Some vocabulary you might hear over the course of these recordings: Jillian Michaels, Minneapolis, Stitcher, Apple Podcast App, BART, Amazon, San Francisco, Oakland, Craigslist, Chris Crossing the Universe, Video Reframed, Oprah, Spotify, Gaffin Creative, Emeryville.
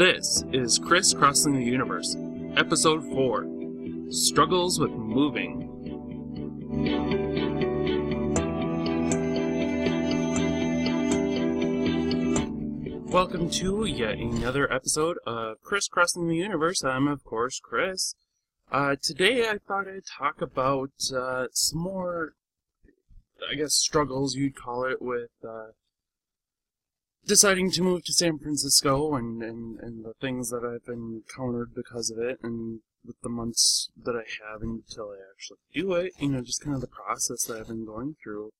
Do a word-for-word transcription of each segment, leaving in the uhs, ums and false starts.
This is Chris Crossing the Universe, Episode four, Struggles with Moving. Welcome to yet another episode of Chris Crossing the Universe. I'm, of course, Chris. Uh, today I thought I'd talk about uh, some more, I guess, struggles, you'd call it, with uh, deciding to move to San Francisco and, and, and the things that I've encountered because of it, and with the months that I have until I actually do it, you know, just kind of the process that I've been going through,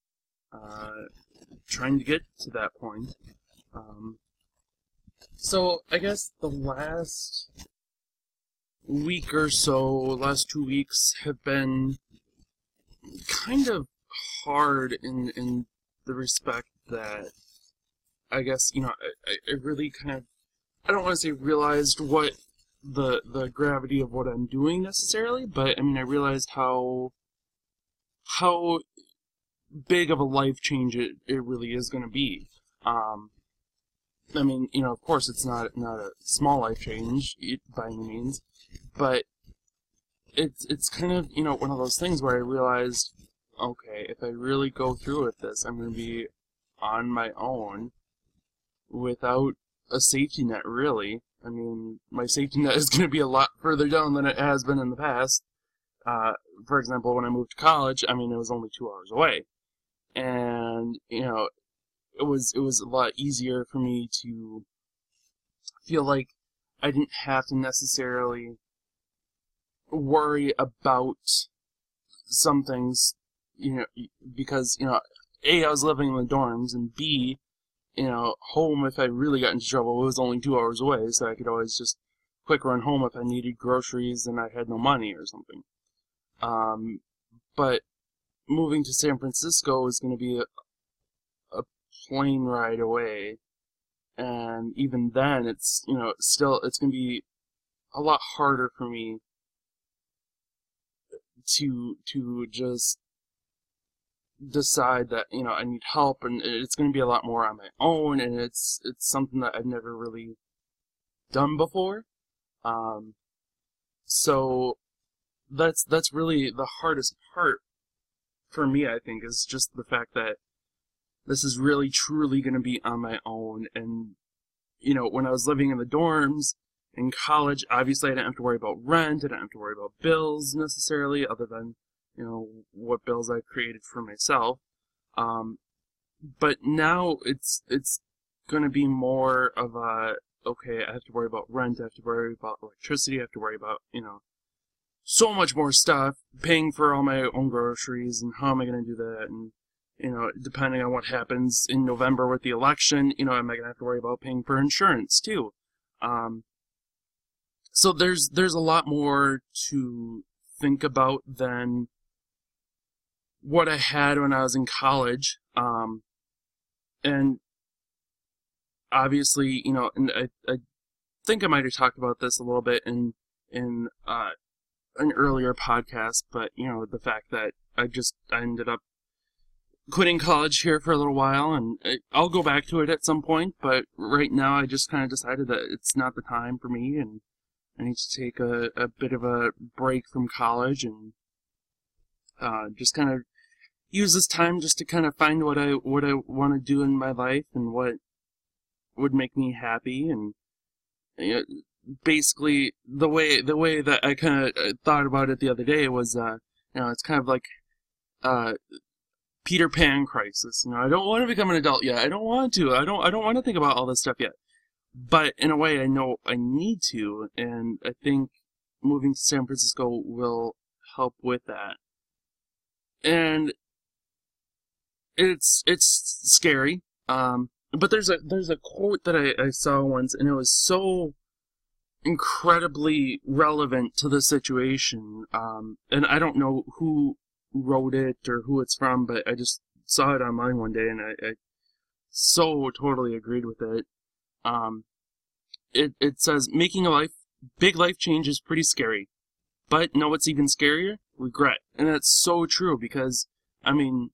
uh, trying to get to that point. Um, so, I guess the last week or so, last two weeks have been kind of hard in, in the respect that I guess, you know, I, I really kind of, I don't want to say realized what the the gravity of what I'm doing necessarily, but I mean, I realized how, how big of a life change it, it really is going to be. Um, I mean, you know, of course it's not, not a small life change by any means, but it's, it's kind of, you know, one of those things where I realized, okay, if I really go through with this, I'm going to be on my own. Without a safety net, really. I mean, my safety net is going to be a lot further down than it has been in the past. Uh, for example, when I moved to college, I mean, it was only two hours away. And, you know, it was, it was a lot easier for me to feel like I didn't have to necessarily worry about some things, you know, because, you know, A, I was living in the dorms, and B, you know, home, if I really got into trouble, it was only two hours away, so I could always just quick run home if I needed groceries and I had no money or something. Um, but moving to San Francisco is going to be a, a plane ride away, and even then, it's, you know, still, it's going to be a lot harder for me to, to just decide that, you know, I need help, and it's going to be a lot more on my own, and it's it's something that I've never really done before. Um, so that's that's really the hardest part for me, I think, is just the fact that this is really truly going to be on my own. And, you know, when I was living in the dorms in college, obviously I didn't have to worry about rent, I didn't have to worry about bills necessarily, other than, you know, what bills I created for myself. Um, but now it's it's going to be more of a, okay, I have to worry about rent, I have to worry about electricity, I have to worry about, you know, so much more stuff, paying for all my own groceries, and how am I going to do that, and, you know, depending on what happens in November with the election, you know, am I going to have to worry about paying for insurance, too? Um, so there's there's a lot more to think about than what I had when I was in college, um, and obviously, you know, and I, I think I might have talked about this a little bit in in uh, an earlier podcast, but, you know, the fact that I just I ended up quitting college here for a little while, and I, I'll go back to it at some point, but right now I just kind of decided that it's not the time for me, and I need to take a, a bit of a break from college and Uh, just kind of use this time just to kind of find what I what I want to do in my life and what would make me happy. And, you know, basically the way the way that I kind of thought about it the other day was, uh, you know, it's kind of like uh, Peter Pan crisis. You know, I don't want to become an adult yet. I don't want to. I don't I don't want to think about all this stuff yet. But in a way, I know I need to, and I think moving to San Francisco will help with that. And it's it's scary, um, but there's a there's a quote that I, I saw once, and it was so incredibly relevant to the situation. Um, and I don't know who wrote it or who it's from, but I just saw it online one day, and I, I so totally agreed with it. Um, it it says, making a life big life change is pretty scary, but know what's even scarier? Regret. And that's so true, because, I mean,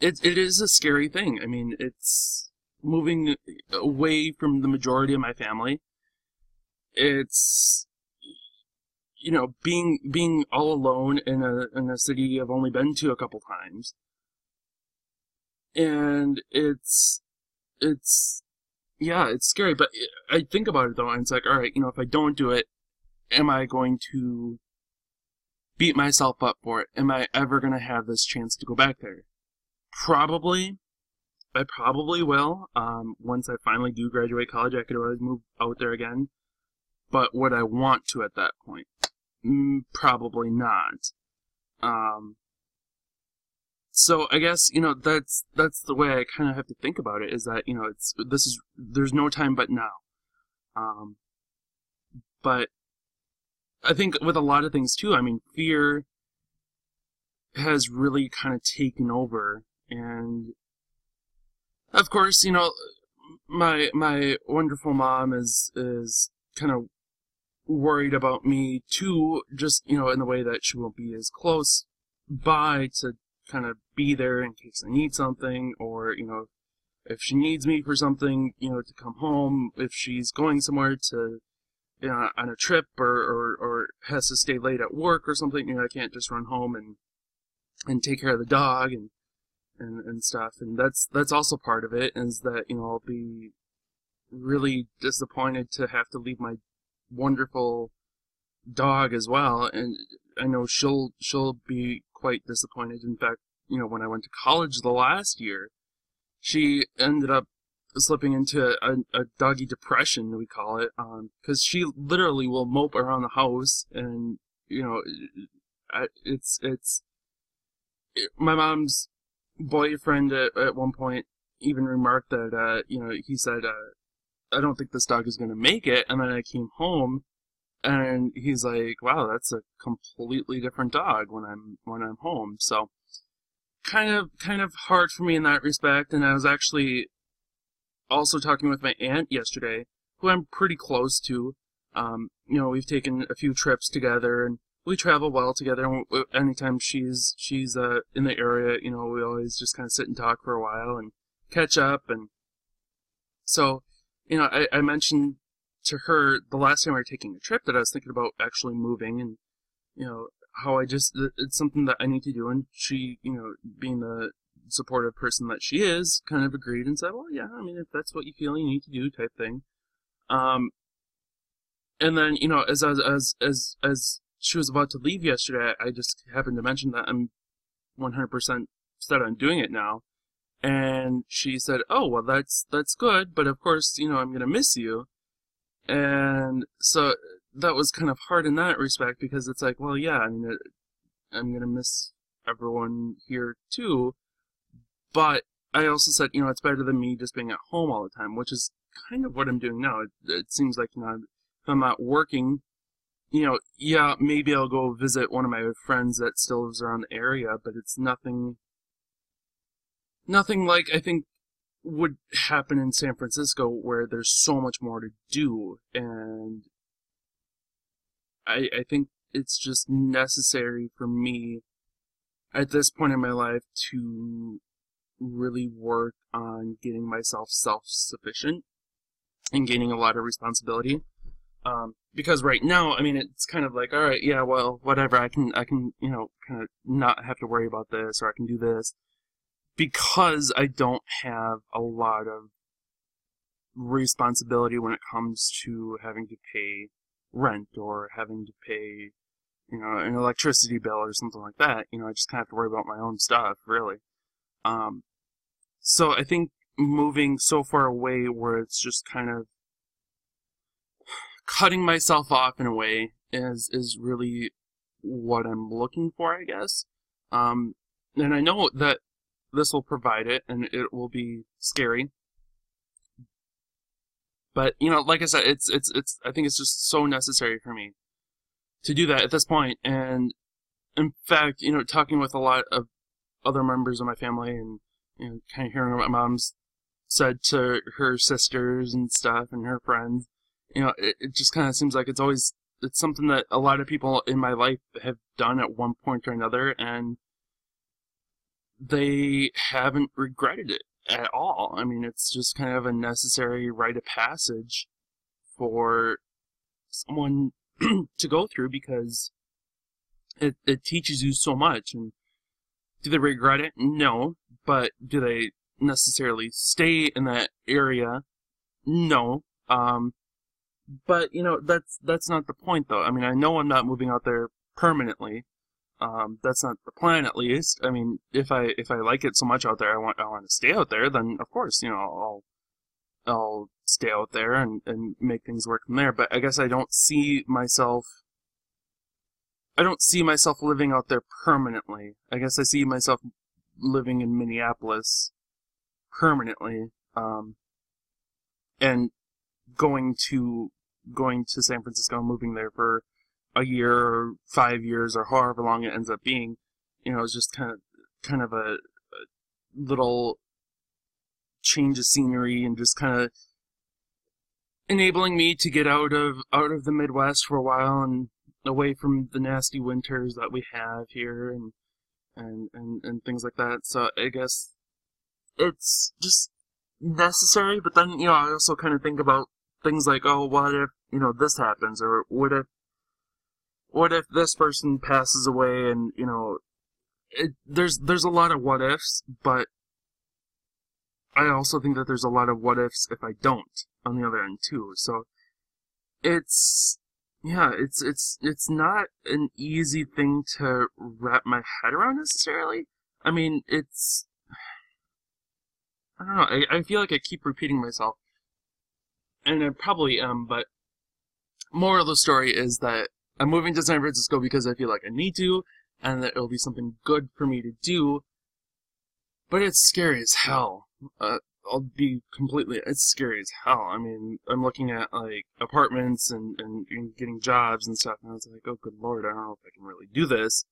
it it is a scary thing. I mean, it's moving away from the majority of my family, it's, you know, being being all alone in a in a city I've only been to a couple times, and it's it's yeah, it's scary. But I think about it though, and it's like, all right, you know, if I don't do it, am I going to beat myself up for it? Am I ever going to have this chance to go back there? Probably. I probably will. Um, once I finally do graduate college, I could always move out there again. But would I want to at that point? Mm, probably not. Um, so I guess, you know, that's that's the way I kind of have to think about it, is that, you know, it's this is there's no time but now. Um, but I think with a lot of things too, I mean, fear has really kind of taken over. And of course, you know, my my wonderful mom is is kind of worried about me too, just, you know, in the way that she won't be as close by to kind of be there in case I need something, or, you know, if she needs me for something, you know, to come home, if she's going somewhere to, you know, on a trip, or, or, or has to stay late at work or something, you know, I can't just run home and and take care of the dog and And, and stuff. And that's that's also part of it, is that, you know, I'll be really disappointed to have to leave my wonderful dog as well. And I know she'll she'll be quite disappointed. In fact, you know, when I went to college the last year, she ended up slipping into a, a doggy depression, we call it, because um, she literally will mope around the house, and, you know, I, it's it's it, my mom's boyfriend at, at one point even remarked that, uh, you know, he said, uh, I don't think this dog is going to make it. And then I came home, and he's like, wow, that's a completely different dog when I'm, when I'm home. So kind of, kind of hard for me in that respect. And I was actually also talking with my aunt yesterday, who I'm pretty close to. Um, you know, we've taken a few trips together, and we travel well together. Anytime she's she's uh, in the area, you know, we always just kind of sit and talk for a while and catch up. And so, you know, I, I mentioned to her the last time we were taking a trip that I was thinking about actually moving, and, you know, how I just, it's something that I need to do. And she, you know, being the supportive person that she is, kind of agreed and said, well, yeah, I mean, if that's what you feel you need to do, type thing. Um, and then, you know, as as as as, as she was about to leave yesterday, I just happened to mention that I'm one hundred percent set on doing it now. And she said, oh, well, that's that's good, but of course, you know, I'm going to miss you. And so that was kind of hard in that respect, because it's like, well, yeah, I mean, I'm going to miss everyone here too. But I also said, you know, it's better than me just being at home all the time, which is kind of what I'm doing now. It, it seems like, you know, if I'm not working, you know, yeah, maybe I'll go visit one of my friends that still lives around the area, but it's nothing, nothing like I think would happen in San Francisco, where there's so much more to do. And I, I think it's just necessary for me at this point in my life to really work on getting myself self-sufficient and gaining a lot of responsibility. Um, because right now, I mean, it's kind of like, all right, yeah, well, whatever, I can, I can, you know, kind of not have to worry about this, or I can do this, because I don't have a lot of responsibility when it comes to having to pay rent, or having to pay, you know, an electricity bill or something like that. You know, I just kind of have to worry about my own stuff, really. Um, so I think moving so far away where it's just kind of cutting myself off in a way is is really what I'm looking for, I guess. Um, and I know that this will provide it, and it will be scary. But, you know, like I said, it's it's it's. I think it's just so necessary for me to do that at this point. And in fact, you know, talking with a lot of other members of my family, and, you know, kind of hearing what my mom's said to her sisters and stuff, and her friends. You know, it, it just kind of seems like it's always, it's something that a lot of people in my life have done at one point or another, and they haven't regretted it at all. I mean, it's just kind of a necessary rite of passage for someone to go through, because it, it teaches you so much. And do they regret it? No. But do they necessarily stay in that area? No. Um, but, you know, that's that's not the point, though. I mean, I know I'm not moving out there permanently. Um, that's not the plan, at least. I mean, if I if I like it so much out there, I want I want to stay out there. Then, of course, you know, I'll I'll stay out there and and make things work from there. But I guess I don't see myself. I don't see myself living out there permanently. I guess I see myself living in Minneapolis permanently, um, and going to going to San Francisco and moving there for a year or five years or however long it ends up being. You know, it's just kind of kind of a, a little change of scenery, and just kind of enabling me to get out of out of the Midwest for a while and away from the nasty winters that we have here, and and and, and things like that. So I guess it's just necessary. But then, you know, I also kind of think about things like, oh, what if, you know, this happens, or what if What if this person passes away? And, you know, it, there's there's a lot of what ifs, but I also think that there's a lot of what ifs if I don't on the other end too. So it's yeah, it's it's it's not an easy thing to wrap my head around necessarily. I mean, it's I don't know. I, I feel like I keep repeating myself, and I probably am. But moral of the story is that I'm moving to San Francisco because I feel like I need to, and that it'll be something good for me to do. But it's scary as hell. Uh, I'll be completely... It's scary as hell. I mean, I'm looking at, like, apartments and, and, and getting jobs and stuff, and I was like, oh, good lord, I don't know if I can really do this.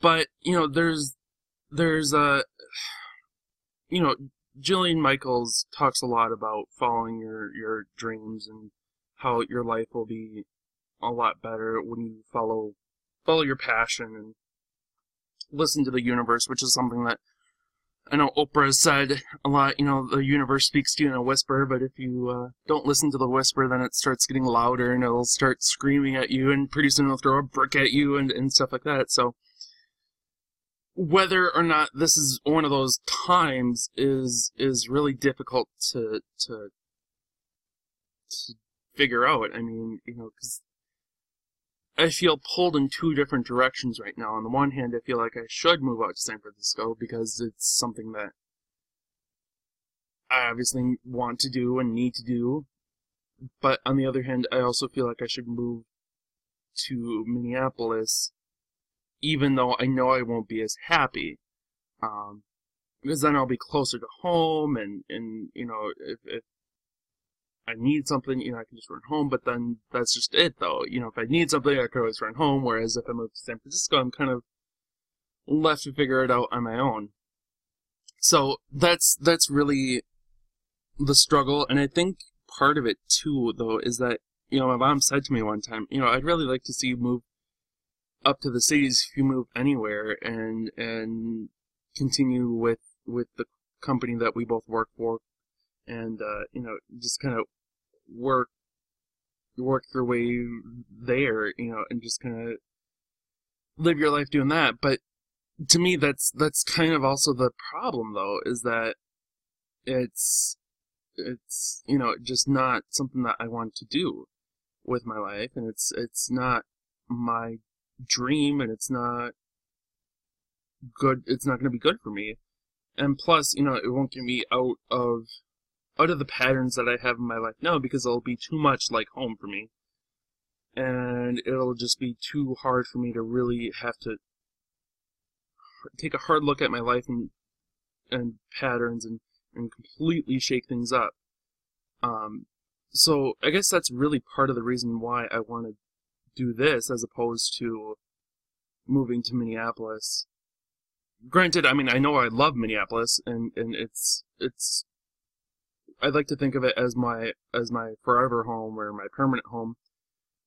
But, you know, there's... There's a... You know, Jillian Michaels talks a lot about following your, your dreams and how your life will be a lot better when you follow follow your passion and listen to the universe, which is something that I know Oprah has said a lot. You know, the universe speaks to you in a whisper, but if you uh, don't listen to the whisper, then it starts getting louder, and it'll start screaming at you, and pretty soon it'll throw a brick at you and, and stuff like that. So whether or not this is one of those times is is really difficult to to, to figure out. I mean, you know, because I feel pulled in two different directions right now. On the one hand, I feel like I should move out to San Francisco because it's something that I obviously want to do and need to do. But on the other hand, I also feel like I should move to Minneapolis, even though I know I won't be as happy. Um, because then I'll be closer to home, and, and you know, if, if I need something, you know, I can just run home. But then that's just it, though. You know, if I need something, I could always run home. Whereas if I move to San Francisco, I'm kind of left to figure it out on my own. So that's that's really the struggle. And I think part of it, too, though, is that, you know, my mom said to me one time, you know, I'd really like to see you move up to the cities if you move anywhere, and and continue with, with the company that we both work for. And, uh, you know, just kind of work, work your way there, you know, and just kind of live your life doing that. But to me, that's, that's kind of also the problem, though, is that it's, it's, you know, just not something that I want to do with my life. And it's, it's not my dream, and it's not good. It's not going to be good for me. And plus, you know, it won't get me out of, out of the patterns that I have in my life now, because it'll be too much like home for me. And it'll just be too hard for me to really have to take a hard look at my life and and patterns and, and completely shake things up. Um, so I guess that's really part of the reason why I want to do this as opposed to moving to Minneapolis. Granted, I mean, I know I love Minneapolis, and, and it's it's... I'd like to think of it as my as my forever home, or my permanent home,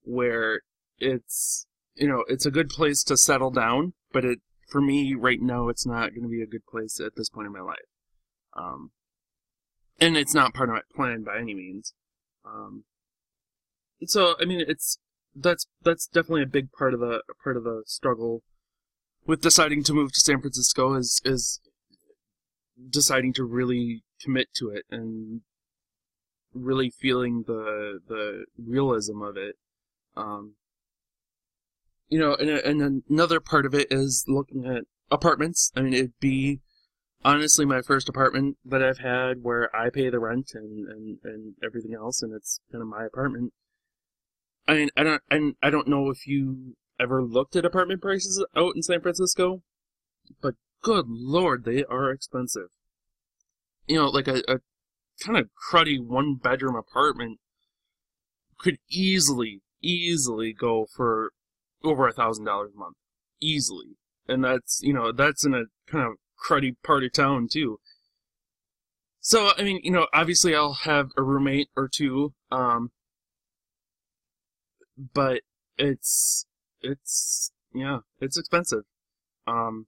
where it's, you know, it's a good place to settle down, but it, for me right now, it's not going to be a good place at this point in my life. Um, and it's not part of my plan by any means. Um, so I mean, it's that's that's definitely a big part of the part of the struggle with deciding to move to San Francisco is is deciding to really commit to it and really feeling the the realism of it. Um, you know, and and another part of it is looking at apartments. I mean, it'd be honestly my first apartment that I've had where I pay the rent and, and, and everything else, and it's kind of my apartment. I mean, I don't and I don't know if you ever looked at apartment prices out in San Francisco, but good lord, they are expensive. You know, like a, a kind of cruddy one-bedroom apartment could easily, easily go for over a thousand dollars a month, easily. And that's, you know, that's in a kind of cruddy part of town, too. So, I mean, you know, obviously I'll have a roommate or two, um, but it's, it's, yeah, it's expensive. Um,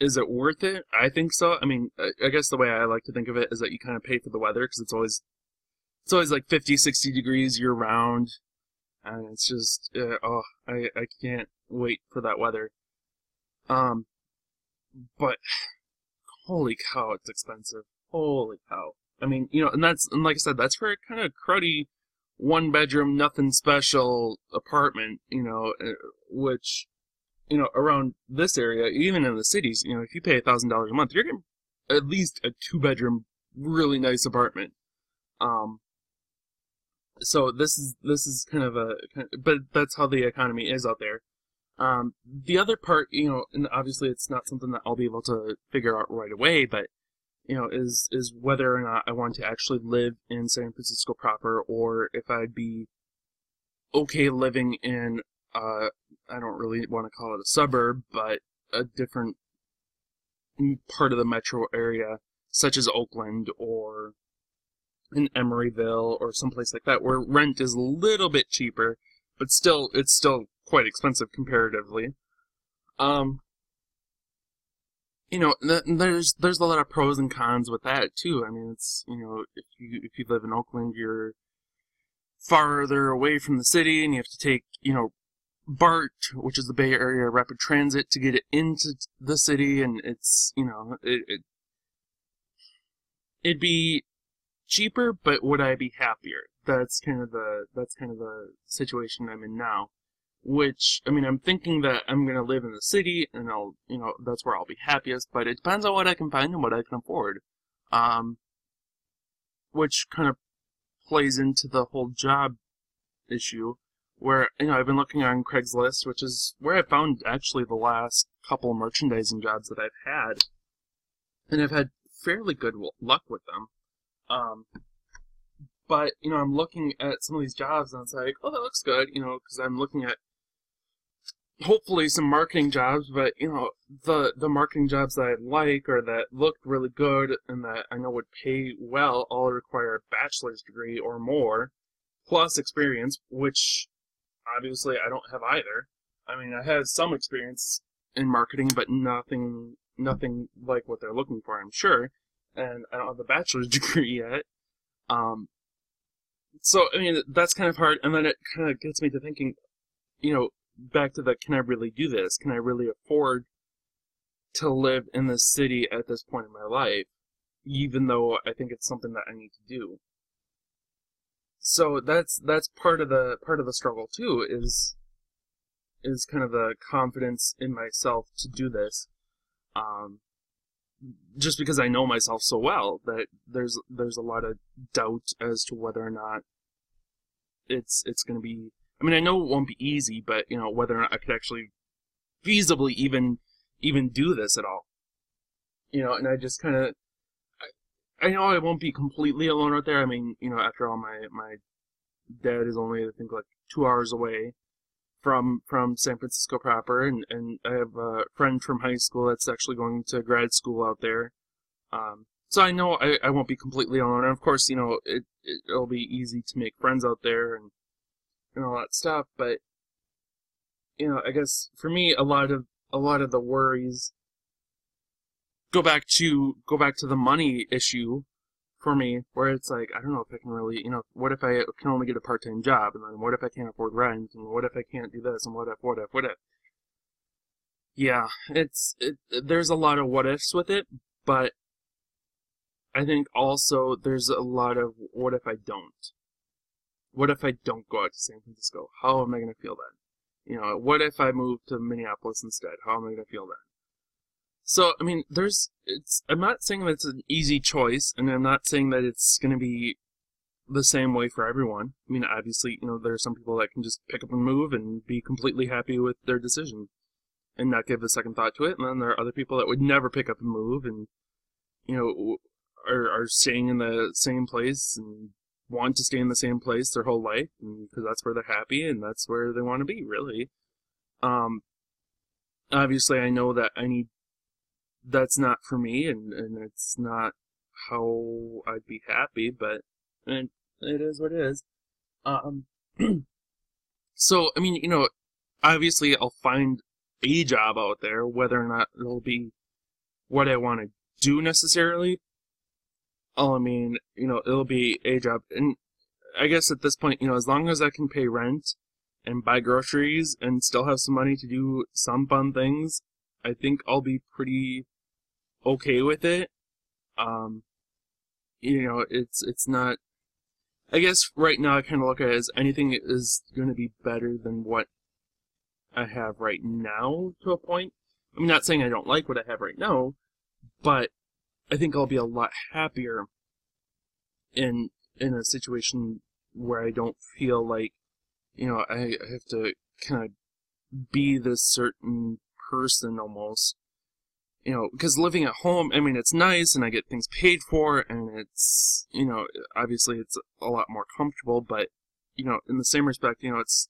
is it worth it? I think so. I mean, I, I guess the way I like to think of it is that you kind of pay for the weather, because it's always, it's always like fifty, sixty degrees year-round, and it's just, uh, oh, I, I can't wait for that weather. Um, but holy cow, it's expensive. Holy cow. I mean, you know, and that's, and like I said, that's for a kind of cruddy one-bedroom, nothing special apartment, you know, which, you know, around this area, even in the cities, you know, if you pay a thousand dollars a month, you're getting at least a two-bedroom, really nice apartment. Um, so this is, this is kind of a, kind of, but that's how the economy is out there. Um, the other part, you know, and obviously it's not something that I'll be able to figure out right away, but, you know, is, is whether or not I want to actually live in San Francisco proper, or if I'd be okay living in, uh, I don't really want to call it a suburb, but a different part of the metro area, such as Oakland or in Emeryville or someplace like that, where rent is a little bit cheaper, but still, it's still quite expensive comparatively. Um, you know, th- there's there's a lot of pros and cons with that too. I mean, it's, you know, if you if you live in Oakland, you're farther away from the city, and you have to take, you know, BART, which is the Bay Area Rapid Transit, to get it into the city, and it's, you know, it, it it'd be cheaper, but would I be happier? That's kind of the that's kind of the situation I'm in now. Which, I mean, I'm thinking that I'm going to live in the city, and I'll, you know, that's where I'll be happiest, but it depends on what I can find and what I can afford. Um, which kind of plays into the whole job issue, where, you know, I've been looking on Craigslist, which is where I found, actually, the last couple merchandising jobs that I've had, and I've had fairly good luck with them. Um... But, you know, I'm looking at some of these jobs, and it's like, oh, that looks good, you know, because I'm looking at hopefully some marketing jobs, but, you know, the the marketing jobs that I like or that look really good and that I know would pay well all require a bachelor's degree or more, plus experience, which obviously I don't have either. I mean, I have some experience in marketing, but nothing nothing like what they're looking for, I'm sure, and I don't have a bachelor's degree yet. Um, so, I mean, that's kind of hard, and then it kind of gets me to thinking, you know, back to the, can I really do this? Can I really afford to live in this city at this point in my life, even though I think it's something that I need to do? So that's that's part of the part of the struggle, too, is is kind of the confidence in myself to do this, um, just because I know myself so well that there's there's a lot of doubt as to whether or not it's it's going to be. I mean, I know it won't be easy, but, you know, whether or not I could actually feasibly even even do this at all, you know. And I just kind of, I, I know I won't be completely alone out there. I mean, you know, after all, my my dad is only, I think, like two hours away from from San Francisco proper, and, and I have a friend from high school that's actually going to grad school out there. Um, so I know I, I won't be completely alone. And of course, you know, it, it'll be easy to make friends out there and, and all that stuff. But, you know, I guess for me, a lot of a lot of the worries go back to go back to the money issue for me, where it's like, I don't know if I can really, you know, what if I can only get a part-time job, and then what if I can't afford rent, and what if I can't do this, and what if, what if, what if. Yeah, it's, it, there's a lot of what ifs with it, but I think also there's a lot of what if I don't. What if I don't go out to San Francisco? How am I going to feel then? You know, what if I move to Minneapolis instead? How am I going to feel then? So, I mean, there's, it's, I'm not saying that it's an easy choice, and I'm not saying that it's going to be the same way for everyone. I mean, obviously, you know, there are some people that can just pick up and move and be completely happy with their decision and not give a second thought to it. And then there are other people that would never pick up and move and, you know, are, are staying in the same place and want to stay in the same place their whole life because that's where they're happy and that's where they want to be, really. Um, obviously, I know that I need, that's not for me, and, and it's not how I'd be happy, but it, it is what it is. Um, so, I mean, you know, obviously I'll find a job out there, whether or not it'll be what I want to do necessarily. Oh, I mean, you know, it'll be a job. And I guess at this point, you know, as long as I can pay rent and buy groceries and still have some money to do some fun things, I think I'll be pretty okay with it. Um, you know, it's it's not... I guess right now I kind of look at it as anything is going to be better than what I have right now to a point. I'm not saying I don't like what I have right now, but I think I'll be a lot happier in in a situation where I don't feel like, you know, I have to kind of be this certain person almost, you know, because living at home, I mean, it's nice and I get things paid for and it's, you know, obviously it's a lot more comfortable, but, you know, in the same respect, you know, it's,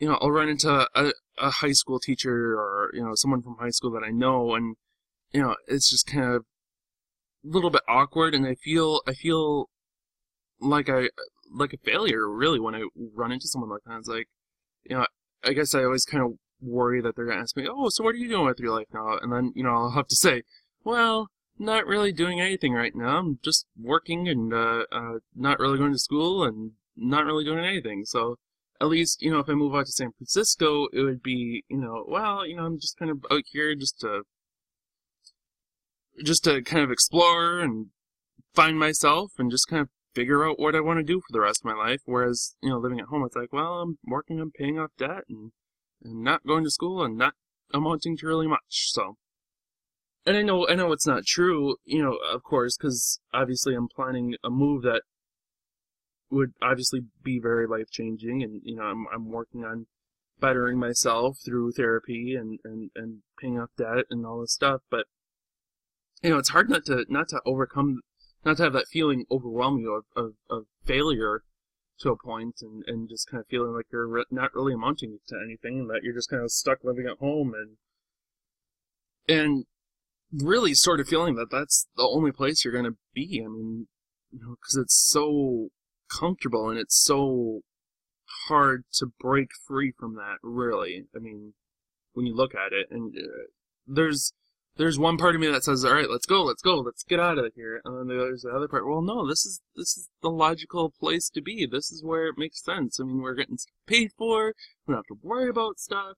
you know, I'll run into a, a high school teacher or, you know, someone from high school that I know and, you know, it's just kind of little bit awkward, and I feel I feel like I like a failure really when I run into someone like that. It's like, you know, I guess I always kind of worry that they're gonna ask me, "Oh, so what are you doing with your life now?" And then, you know, I'll have to say, "Well, not really doing anything right now. I'm just working and uh, uh, not really going to school and not really doing anything." So at least, you know, if I move out to San Francisco, it would be, you know, well, you know, I'm just kind of out here just to. just to kind of explore and find myself and just kind of figure out what I want to do for the rest of my life. Whereas, you know, living at home, it's like, well, I'm working, I'm paying off debt and, and not going to school and not amounting to really much. So, and I know, I know it's not true, you know, of course, because obviously I'm planning a move that would obviously be very life-changing. And, you know, I'm, I'm working on bettering myself through therapy and, and, and paying off debt and all this stuff. But, you know, it's hard not to not to overcome, not to have that feeling overwhelm you of, of, of failure to a point and, and just kind of feeling like you're re- not really amounting to anything and that you're just kind of stuck living at home and and really sort of feeling that that's the only place you're going to be. I mean, you know, because it's so comfortable and it's so hard to break free from that, really. I mean, when you look at it, and uh, there's... There's one part of me that says, all right, let's go, let's go, let's get out of here. And then there's the other part, well, no, this is this is the logical place to be. This is where it makes sense. I mean, we're getting paid for. We don't have to worry about stuff.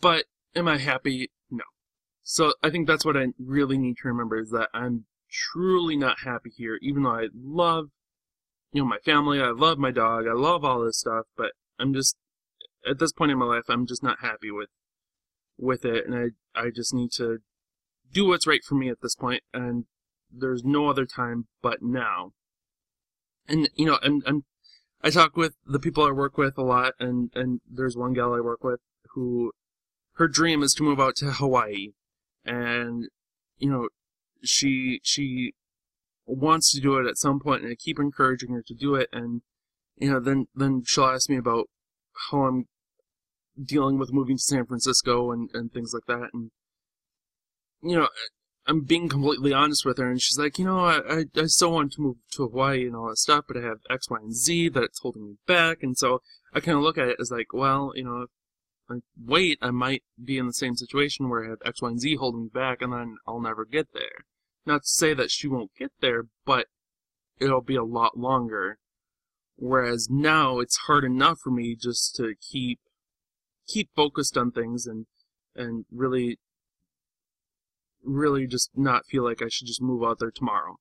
But am I happy? No. So I think that's what I really need to remember is that I'm truly not happy here, even though I love, you know, my family. I love my dog. I love all this stuff. But I'm just, at this point in my life, I'm just not happy with with it, and I, I just need to do what's right for me at this point, and there's no other time but now. And, you know, I'm, I'm, I talk with the people I work with a lot, and, and there's one gal I work with who, her dream is to move out to Hawaii, and, you know, she, she wants to do it at some point, and I keep encouraging her to do it, and, you know, then, then she'll ask me about how I'm dealing with moving to San Francisco and, and things like that, and, you know, I'm being completely honest with her, and she's like, you know, I, I, I still want to move to Hawaii and all that stuff, but I have X, Y, and Z that's holding me back, and so I kind of look at it as like, well, you know, if I wait, I might be in the same situation where I have X, Y, and Z holding me back, and then I'll never get there, Not to say that she won't get there, but it'll be a lot longer. Whereas now it's hard enough for me just to keep keep focused on things and and really really just not feel like I should just move out there tomorrow.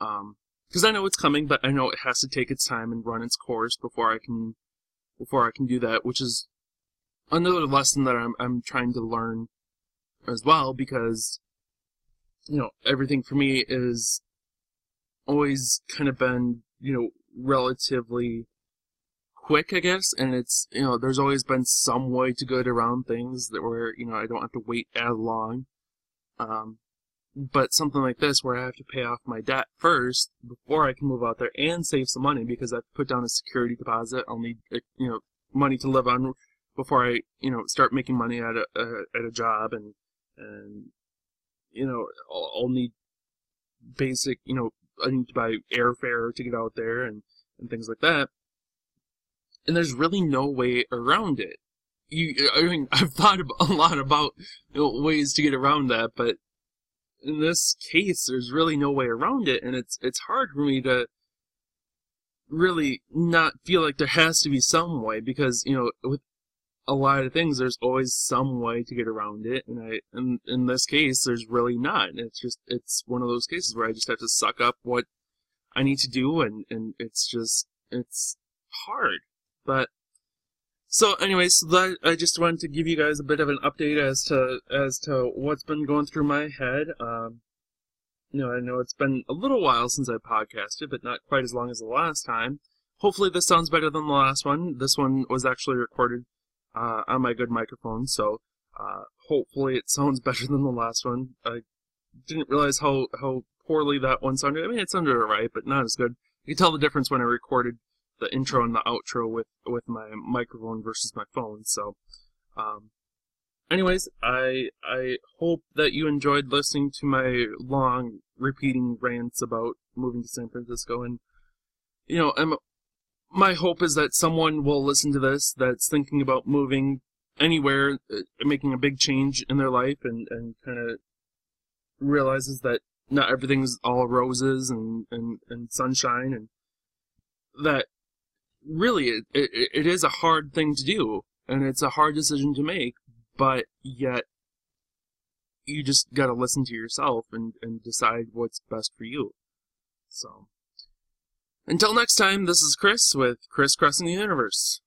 Um, because I know it's coming, but I know it has to take its time and run its course before I can before I can do that, which is another lesson that I'm I'm trying to learn as well, because you know, everything for me is always kind of been, you know, relatively quick, I guess, and it's, you know, there's always been some way to get around things that where, you know, I don't have to wait as long. Um, but something like this where I have to pay off my debt first before I can move out there and save some money, because I've put down a security deposit. I'll need, you know, money to live on before I, you know, start making money at a, a at a job, and and you know, I'll, I'll need basic, you know, I need to buy airfare to get out there and, and things like that. And there's really no way around it. You, I mean, I've thought a lot about, you know, ways to get around that, but in this case, there's really no way around it, and it's it's hard for me to really not feel like there has to be some way, because, you know, with a lot of things, there's always some way to get around it, and I, in, in this case, there's really not. And it's just, it's one of those cases where I just have to suck up what I need to do, and, and it's just, it's hard. But, so anyway, so that, I just wanted to give you guys a bit of an update as to, as to what's been going through my head. Um, you know, I know it's been a little while since I podcasted, but not quite as long as the last time. Hopefully this sounds better than the last one. This one was actually recorded Uh, on my good microphone, so uh, hopefully it sounds better than the last one. I didn't realize how, how poorly that one sounded. I mean, it sounded alright, but not as good. You can tell the difference when I recorded the intro and the outro with, with my microphone versus my phone, so. Um, anyways, I, I hope that you enjoyed listening to my long, repeating rants about moving to San Francisco, and, you know, I'm... my hope is that someone will listen to this that's thinking about moving anywhere, making a big change in their life, and, and kind of realizes that not everything's all roses and, and, and sunshine, and that really it, it, it is a hard thing to do, and it's a hard decision to make, but yet you just got to listen to yourself and, and decide what's best for you. So... until next time, this is Chris with Chris Crossing the Universe.